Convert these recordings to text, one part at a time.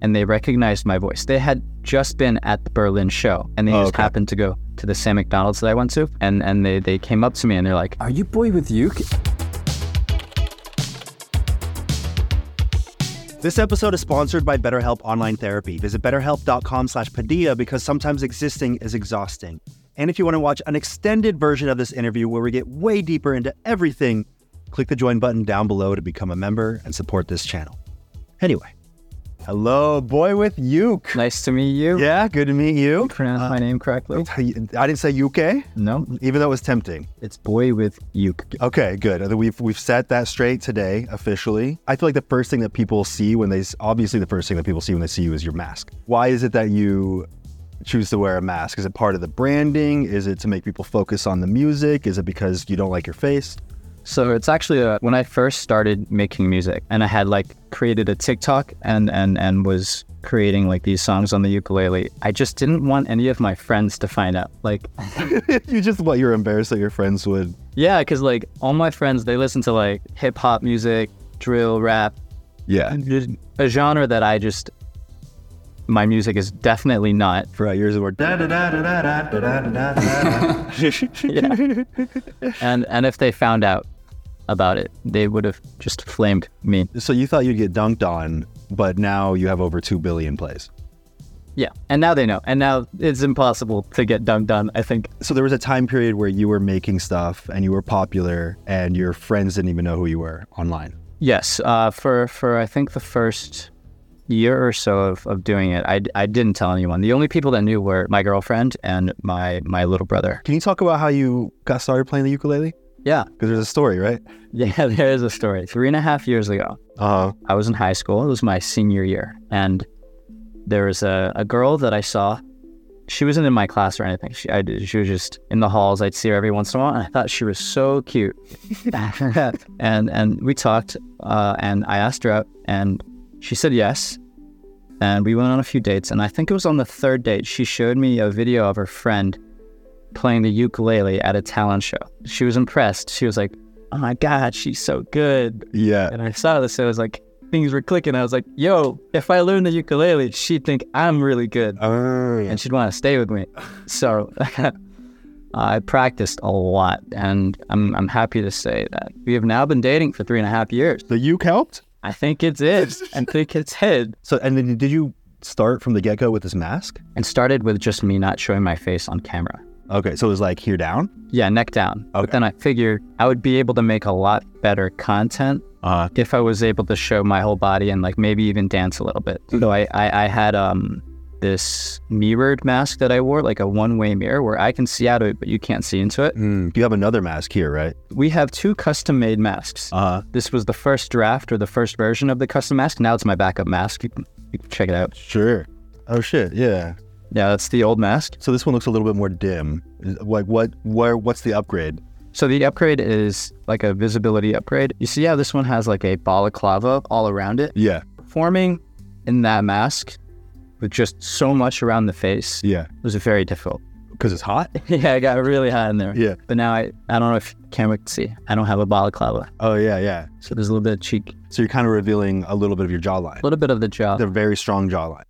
And they recognized my voice. They had just been at the Berlin show, and they just happened to go to the same McDonald's that I went to, and they came up to me, and they're like, "Are you BoyWithUke?" This episode is sponsored by BetterHelp Online Therapy. Visit BetterHelp.com/Padilla because sometimes existing is exhausting. And if you want to watch an extended version of this interview where we get way deeper into everything, click the join button down below to become a member and support this channel. Anyway. Hello, BoyWithUke. Nice to meet you. Yeah, good to meet you. You pronounced my name correctly. I didn't say UK. No. Even though it was tempting. It's BoyWithUke. Okay, good. We've set that straight today, officially. I feel like the first thing that people see when they... Obviously, the first thing that people see when they see you is your mask. Why is it that you choose to wear a mask? Is it part of the branding? Is it to make people focus on the music? Is it because you don't like your face? So it's actually when I first started making music, and I had created a TikTok and was creating these songs on the ukulele. I just didn't want any of my friends to find out. You were embarrassed that your friends would. Yeah, because all my friends, they listen to hip hop music, drill, rap. Yeah, a genre that my music is definitely not. Right, yours is word. And if they found out about it, they would have just flamed me. So you thought you'd get dunked on, but now you have over 2 billion plays. Yeah, and now they know. And now it's impossible to get dunked on, I think. So there was a time period where you were making stuff and you were popular and your friends didn't even know who you were online. Yes, for I think the first year or so of doing it, I didn't tell anyone. The only people that knew were my girlfriend and my little brother. Can you talk about how you got started playing the ukulele? Yeah. Because there's a story, right? Yeah, there is a story. 3.5 years ago, I was in high school. It was my senior year. And there was a girl that I saw. She wasn't in my class or anything. She was just in the halls. I'd see her every once in a while, and I thought she was so cute. and we talked, and I asked her out, and she said yes, and we went on a few dates, and I think it was on the third date, she showed me a video of her friend playing the ukulele at a talent show. She was impressed. She was like, "Oh my God, she's so good." Yeah. And I saw this, and I was like, things were clicking. I was like, yo, if I learn the ukulele, she'd think I'm really good. Oh, yeah. And she'd want to stay with me. So I practiced a lot, and I'm happy to say that we have now been dating for 3.5 years. The uke helped? I think it's it. I think it's it. So, and then did you start from the get-go with this mask? And started with just me not showing my face on camera. Okay, so it was here down? Yeah, neck down. Okay. But then I figured I would be able to make a lot better content if I was able to show my whole body and maybe even dance a little bit. So I had this mirrored mask that I wore, a one-way mirror where I can see out of it, but you can't see into it. You have another mask here, right? We have two custom-made masks. This was the first draft or the first version of the custom mask. Now it's my backup mask. You can check it out. Sure. Oh, shit. Yeah. Yeah, that's the old mask. So this one looks a little bit more dim. What's the upgrade? So the upgrade is a visibility upgrade. You see how this one has a balaclava all around it? Yeah. Performing in that mask with just so much around the face, yeah, it was very difficult. Because it's hot? Yeah, it got really hot in there. Yeah. But now I don't know if camera can see. I don't have a balaclava. Oh, yeah. So there's a little bit of cheek. So you're kind of revealing a little bit of your jawline. A little bit of the jaw. The very strong jawline.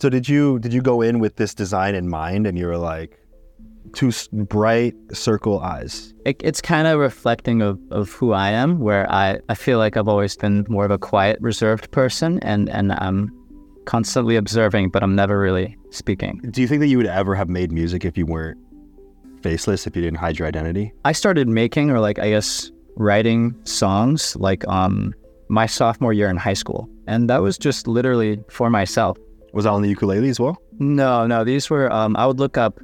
So did you go in with this design in mind and you were two bright circle eyes? It's kind of reflecting of who I am, where I feel like I've always been more of a quiet, reserved person and I'm constantly observing, but I'm never really speaking. Do you think that you would ever have made music if you weren't faceless, if you didn't hide your identity? I started making writing songs my sophomore year in high school. And that was just literally for myself. Was that on the ukulele as well? No. These were, I would look up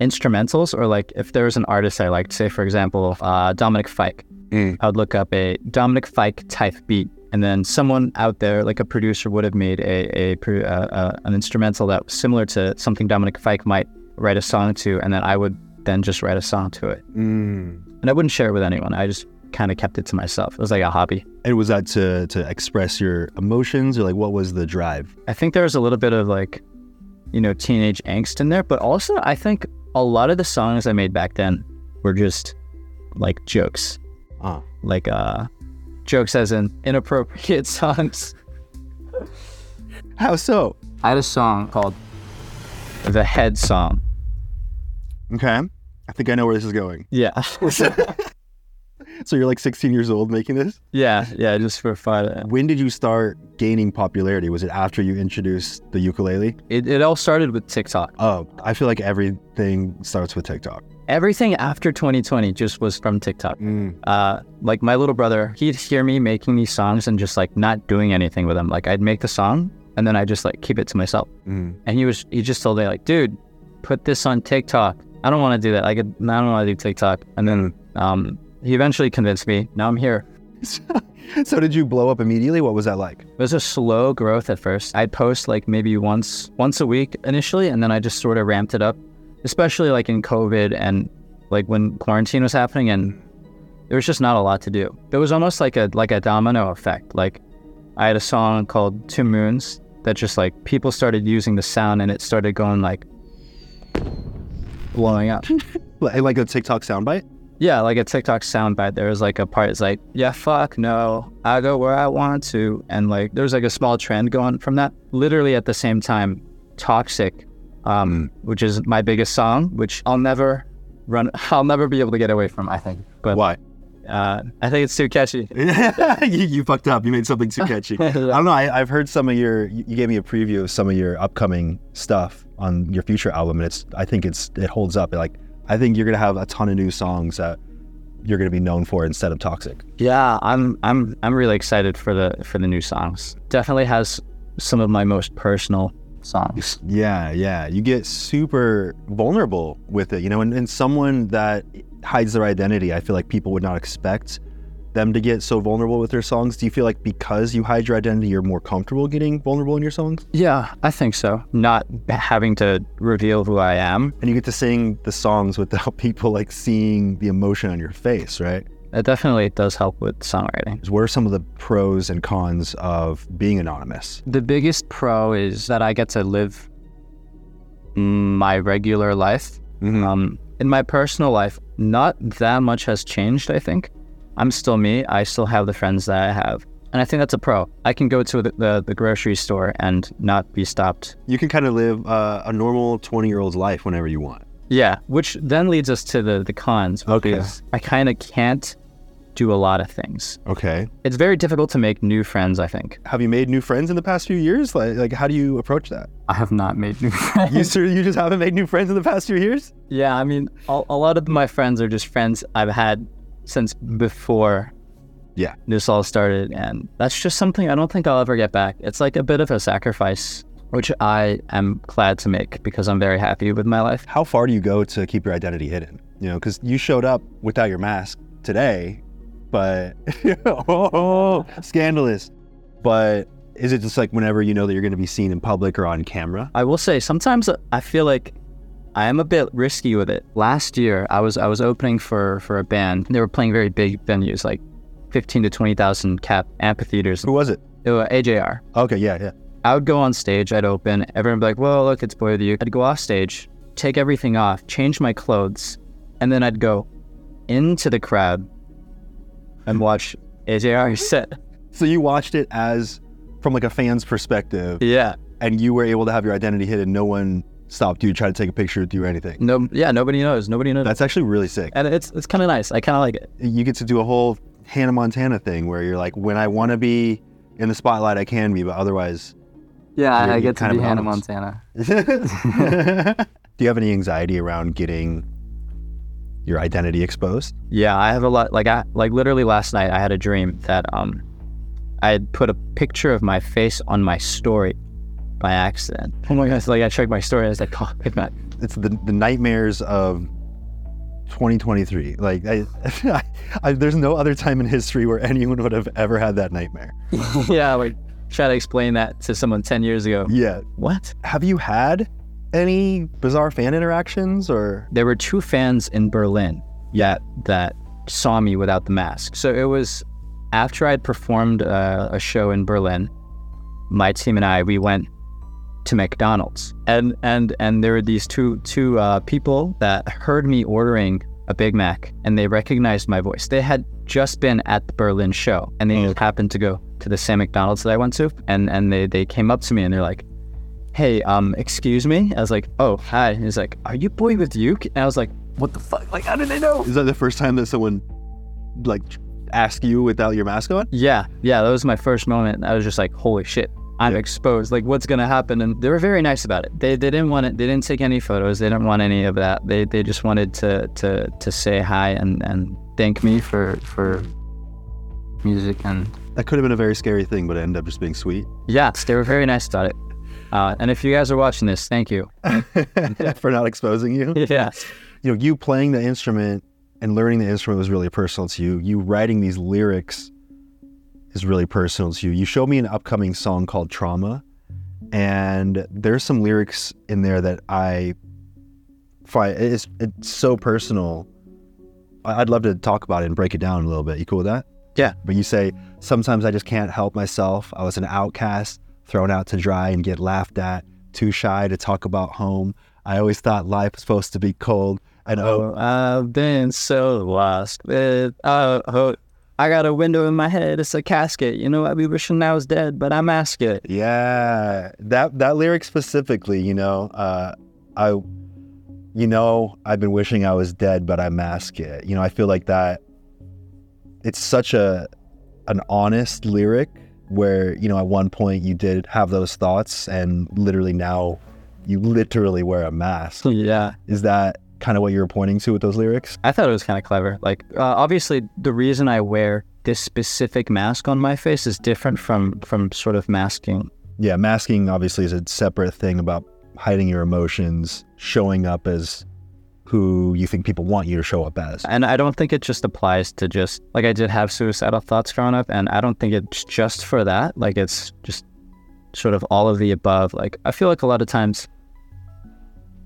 instrumentals or if there was an artist I liked, say, for example, Dominic Fike. I would look up a Dominic Fike type beat, and then someone out there, like a producer, would have made an instrumental that was similar to something Dominic Fike might write a song to, and then I would then just write a song to it. And I wouldn't share it with anyone. I just kind of kept it to myself. It was like a hobby. And was that to express your emotions, or like what was the drive? I think there was a little bit of like, you know, teenage angst in there, but also I think a lot of the songs I made back then were just like jokes. Like jokes as in inappropriate songs. How so? I had a song called The Head Song. Okay. I think I know where this is going. Yeah. So you're like 16 years old making this? Yeah, just for fun. When did you start gaining popularity? Was it after you introduced the ukulele? It all started with TikTok. Oh, I feel like everything starts with TikTok. Everything after 2020 just was from TikTok. Like my little brother, he'd hear me making these songs and just like not doing anything with them. Like I'd make the song and then I just like keep it to myself. And he just told me like, dude, put this on TikTok. I don't want to do that. I don't want to do TikTok. And then he eventually convinced me. Now I'm here. So did you blow up immediately? What was that like? It was a slow growth at first. I'd post like maybe once a week initially, and then I just sort of ramped it up, especially like in COVID and like when quarantine was happening, and there was just not a lot to do. There was almost like a domino effect. Like I had a song called 2 Moons that just like people started using the sound, and it started going like blowing up. Like a TikTok soundbite? Yeah, like a TikTok soundbite. There was like a part that's like, yeah, fuck, no, I go where I want to. And like, there was like a small trend going from that. Literally at the same time, Toxic, which is my biggest song, which I'll never be able to get away from, I think. But why? I think it's too catchy. You fucked up. You made something too catchy. I don't know. I've heard some of you gave me a preview of some of your upcoming stuff on your future album. And I think it holds up. Like, I think you're gonna have a ton of new songs that you're gonna be known for instead of Toxic. Yeah, I'm really excited for the new songs. Definitely has some of my most personal songs. Yeah. You get super vulnerable with it, you know, and someone that hides their identity, I feel like people would not expect them to get so vulnerable with their songs. Do you feel like because you hide your identity, you're more comfortable getting vulnerable in your songs? Yeah, I think so. Not having to reveal who I am. And you get to sing the songs without people like seeing the emotion on your face, right? That definitely does help with songwriting. What are some of the pros and cons of being anonymous? The biggest pro is that I get to live my regular life. In my personal life, not that much has changed, I think. I'm still me. I still have the friends that I have. And I think that's a pro. I can go to the grocery store and not be stopped. You can kind of live a normal 20-year-old's life whenever you want. Yeah, which then leads us to the cons. Okay. I kind of can't do a lot of things. Okay. It's very difficult to make new friends, I think. Have you made new friends in the past few years? Like how do you approach that? I have not made new friends. You just haven't made new friends in the past few years? Yeah, I mean, a lot of my friends are just friends I've had since before this all started, and that's just something I don't think I'll ever get back. It's like a bit of a sacrifice, which I am glad to make because I'm very happy with my life. How far do you go to keep your identity hidden? You know, because you showed up without your mask today, but scandalous. But is it just like whenever you know that you're going to be seen in public or on camera? I will say sometimes I feel like I am a bit risky with it. Last year, I was opening for a band. They were playing very big venues, like 15 to 20,000 cap amphitheaters. Who was it? It was AJR. Okay, yeah. I would go on stage, I'd open, everyone would be like, whoa, look, it's BoyWithUke. I'd go off stage, take everything off, change my clothes, and then I'd go into the crowd and watch AJR set. So you watched it as from like a fan's perspective. Yeah. And you were able to have your identity hidden. No one stopped you, try to take a picture with you or anything? No, yeah, nobody knows. That's actually really sick. And it's kind of nice. I kind of like it. You get to do a whole Hannah Montana thing where you're like, when I want to be in the spotlight, I can be, but otherwise... Yeah, I get to be Hannah Montana. Do you have any anxiety around getting your identity exposed? Yeah, I have a lot. Like literally last night, I had a dream that I had put a picture of my face on my story by accident. Oh my gosh, like I checked my story and I was like, oh, it's the nightmares of 2023. Like, I there's no other time in history where anyone would have ever had that nightmare. Yeah, like, try to explain that to someone 10 years ago. Yeah. What? Have you had any bizarre fan interactions or? There were two fans in Berlin that saw me without the mask. So it was after I'd performed a show in Berlin, my team and I, we went to McDonald's. And there were these two people that heard me ordering a Big Mac, and they recognized my voice. They had just been at the Berlin show, and they happened to go to the same McDonald's that I went to, and they came up to me, and they're like, hey, excuse me? I was like, oh, hi. And he's like, are you BoyWithUke? And I was like, what the fuck? Like, how did they know? Is that the first time that someone, like, asked you without your mask on? Yeah, that was my first moment. I was just like, holy shit, I'm exposed. Like, what's gonna happen? And they were very nice about it. They didn't want it. They didn't take any photos. They didn't want any of that. They just wanted to say hi and thank me for music. And that could have been a very scary thing, but it ended up just being sweet. Yeah, they were very nice about it. And if you guys are watching this, thank you for not exposing you. Yeah, you know, you playing the instrument and learning the instrument was really personal to you. You writing these lyrics is really personal to you. You showed me an upcoming song called Trauma, and there's some lyrics in there that I find it's so personal. I'd love to talk about it and break it down a little bit. You cool with that? Yeah. But you say, sometimes I just can't help myself. I was an outcast, thrown out to dry and get laughed at. Too shy to talk about home. I always thought life was supposed to be cold. I know. Oh, I've been so lost. I got a window in my head. It's a casket. You know, I'd be wishing I was dead, but I'm asking it. Yeah, that lyric specifically. You know, I've been wishing I was dead, but I'm asking it. You know, I feel like that. It's such an honest lyric where, you know, at one point you did have those thoughts, and literally now you literally wear a mask. Yeah, is that kind of what you were pointing to with those lyrics? I thought it was kind of clever. Like, obviously, the reason I wear this specific mask on my face is different from sort of masking. Yeah, masking obviously is a separate thing about hiding your emotions, showing up as who you think people want you to show up as. And I don't think it just applies to just, like, I did have suicidal thoughts growing up, and I don't think it's just for that. Like, it's just sort of all of the above. Like, I feel like a lot of times,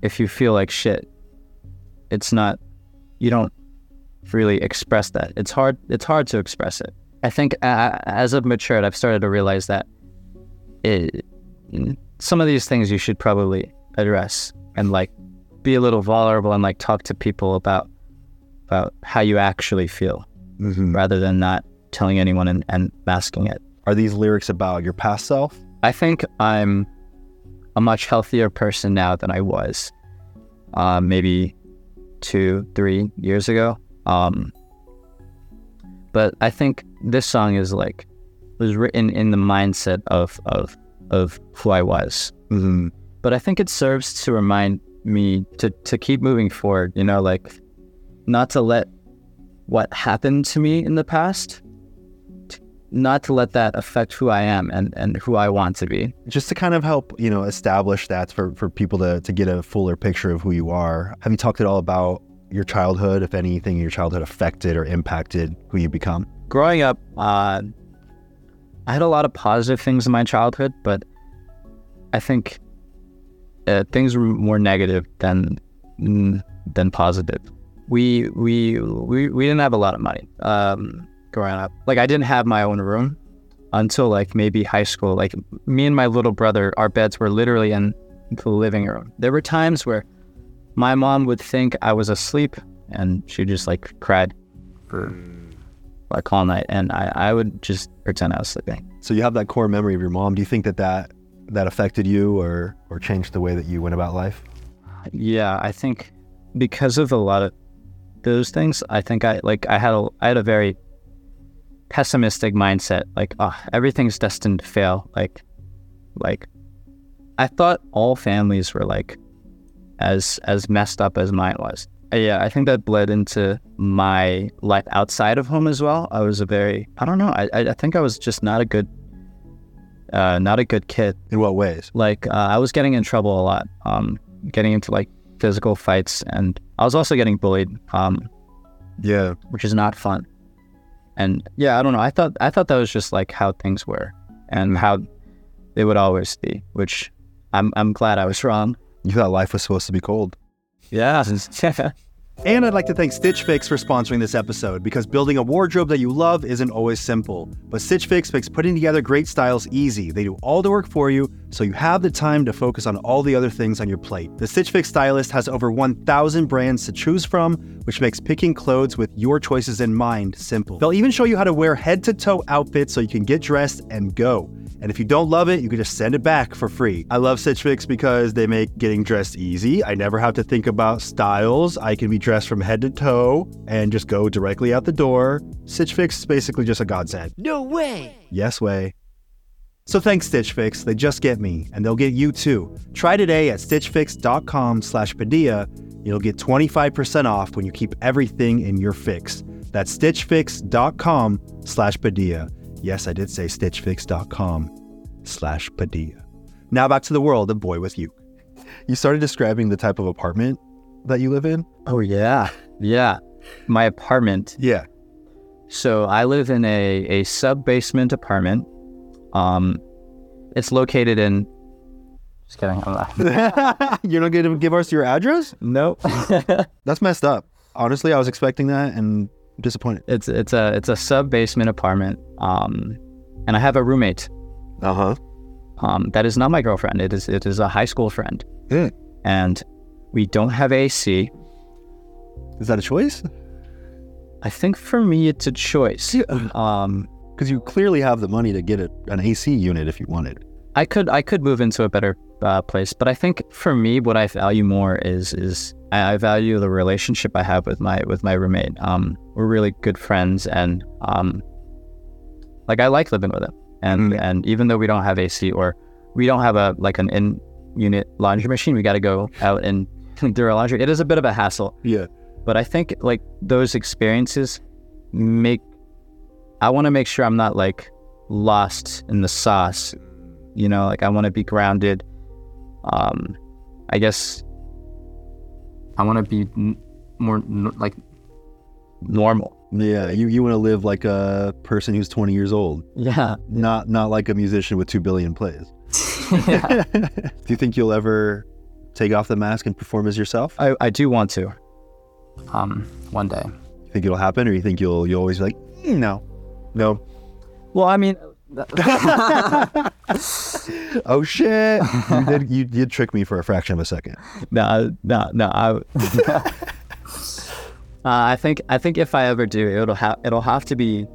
if you feel like shit, it's not, you don't really express that. It's hard to express it. I think as I've matured, I've started to realize that some of these things you should probably address and, like, be a little vulnerable and, like, talk to people about how you actually feel, rather than not telling anyone and masking it. Are these lyrics about your past self? I think I'm a much healthier person now than I was, maybe 2-3 years ago, but I think this song is like, was written in the mindset of who I was, but I think it serves to remind me to keep moving forward, you know, like, not to let what happened to me in the past, not to let that affect who I am and who I want to be. Just to kind of help, you know, establish that for people to get a fuller picture of who you are. Have you talked at all about your childhood, if anything in your childhood affected or impacted who you become? Growing up, I had a lot of positive things in my childhood, but I think things were more negative than positive. We didn't have a lot of money. Growing up, like, I didn't have my own room until, like, maybe high school. Like, me and my little brother, our beds were literally in the living room. There were times where my mom would think I was asleep, and she just, like, cried for, like, all night, and I would just pretend I was sleeping. So you have that core memory of your mom. Do you think that affected you or changed the way that you went about life? Yeah, I think because of a lot of those things, I think I had a very pessimistic mindset, like, everything's destined to fail. Like, I thought all families were, like, as messed up as mine was. Yeah, I think that bled into my life outside of home as well. I was I think I was just not a good kid. In what ways? Like, I was getting in trouble a lot, getting into, like, physical fights, and I was also getting bullied, which is not fun. And I don't know, I thought that was just like how things were and how they would always be, which I'm glad I was wrong. You thought life was supposed to be cold. Yeah. And I'd like to thank Stitch Fix for sponsoring this episode, because building a wardrobe that you love isn't always simple. But Stitch Fix makes putting together great styles easy. They do all the work for you, so you have the time to focus on all the other things on your plate. The Stitch Fix stylist has over 1,000 brands to choose from, which makes picking clothes with your choices in mind simple. They'll even show you how to wear head-to-toe outfits so you can get dressed and go. And if you don't love it, you can just send it back for free. I love Stitch Fix because they make getting dressed easy. I never have to think about styles. I can be dressed from head to toe and just go directly out the door. Stitch Fix is basically just a godsend. No way! Yes way. So thanks, Stitch Fix. They just get me, and they'll get you too. Try today at stitchfix.com/Padilla. You'll get 25% off when you keep everything in your fix. That's stitchfix.com/Padilla. Yes, I did say stitchfix.com/Padilla. Now back to the world of Boy With You. You started describing the type of apartment that you live in? Oh, yeah. Yeah. My apartment. Yeah. So I live in a sub-basement apartment. It's located in... Just kidding. You're not going to give us your address? Nope. That's messed up. Honestly, I was expecting that, and... I'm disappointed. It's a sub-basement apartment, and I have a roommate. Uh-huh. That is not my girlfriend. It is a high school friend. Yeah. And we don't have AC. Is that a choice? I think for me it's a choice. Because you clearly have the money to get an AC unit if you wanted. I could move into a better place, but I think for me what I value more is I value the relationship I have with my roommate. We're really good friends, and I like living with him. And and even though we don't have AC, or we don't have an in-unit laundry machine, we got to go out and do our laundry. It is a bit of a hassle. Yeah. But I think those experiences I want to make sure I'm not lost in the sauce. You know, I want to be grounded. I guess I want to be more normal. Yeah, you want to live like a person who's 20 years old. Yeah. Not like a musician with 2 billion plays. Do you think you'll ever take off the mask and perform as yourself? I do want to. One day. You think it'll happen, or you think you'll always be no? Well, I mean. Oh shit! You did trick me for a fraction of a second. No. I think if I ever do, it'll have to be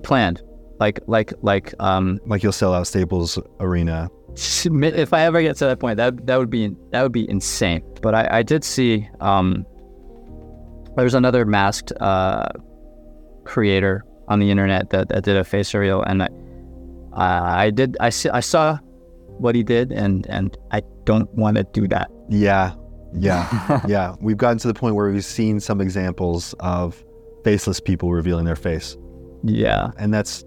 planned. Like you'll sell out Staples Arena. If I ever get to that point, that would be insane. But I did see there was another masked creator on the internet that did a face reveal, and I saw what he did, and I don't want to do that. Yeah. We've gotten to the point where we've seen some examples of faceless people revealing their face. Yeah. And that's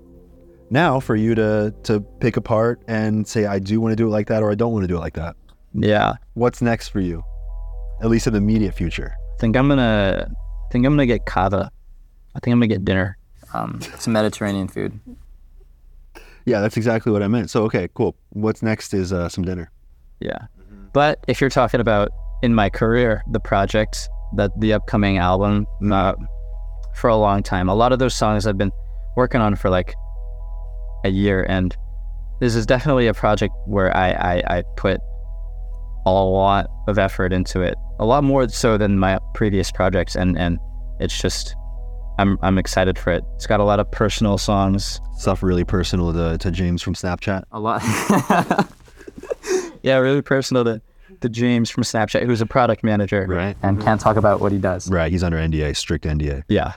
now for you to pick apart and say, I do want to do it like that, or I don't want to do it like that. Yeah. What's next for you? At least in the immediate future. I think I'm gonna get kava. I think I'm gonna get dinner. It's Mediterranean food. Yeah, that's exactly what I meant. So, okay, cool. What's next is some dinner. Yeah. But if you're talking about in my career, the project, the upcoming album, for a long time, a lot of those songs I've been working on for a year. And this is definitely a project where I put a lot of effort into it, a lot more so than my previous projects. And it's just... I'm excited for it. It's got a lot of personal songs. Stuff really personal to James from Snapchat. A lot. Yeah, really personal to James from Snapchat, who's a product manager. Right. And can't talk about what he does. Right, he's under NDA, strict NDA. Yeah.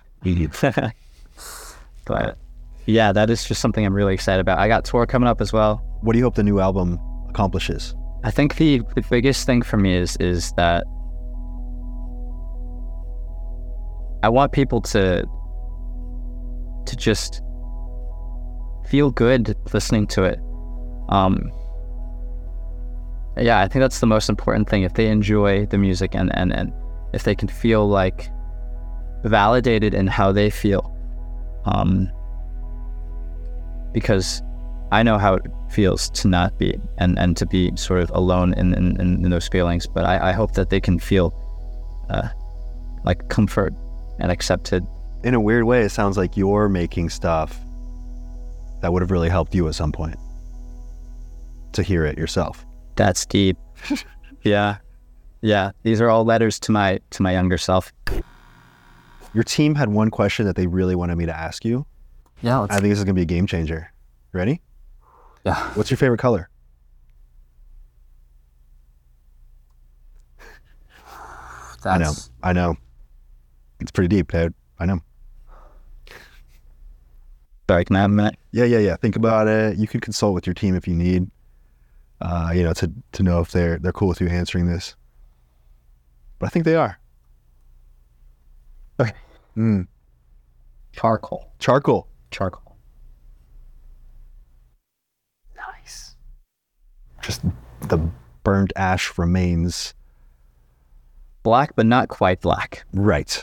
But yeah, that is just something I'm really excited about. I got tour coming up as well. What do you hope the new album accomplishes? I think the biggest thing for me is that I want people to just feel good listening to it. Yeah, I think that's the most important thing. If they enjoy the music and if they can feel like validated in how they feel, because I know how it feels to not be and to be sort of alone in those feelings, but I hope that they can feel like comfort and accepted. In a weird way, it sounds like you're making stuff that would have really helped you at some point to hear it yourself. That's deep. Yeah. These are all letters to my younger self. Your team had one question that they really wanted me to ask you. Yeah. I think this is going to be a game changer. Ready? Yeah. What's your favorite color? I know. It's pretty deep, dude. I know. Sorry, can I have a minute? Yeah. Think about it. You can consult with your team if you need, to know if they're cool with you answering this. But I think they are. Okay. Charcoal. Nice. Just the burnt ash remains. Black, but not quite black. Right.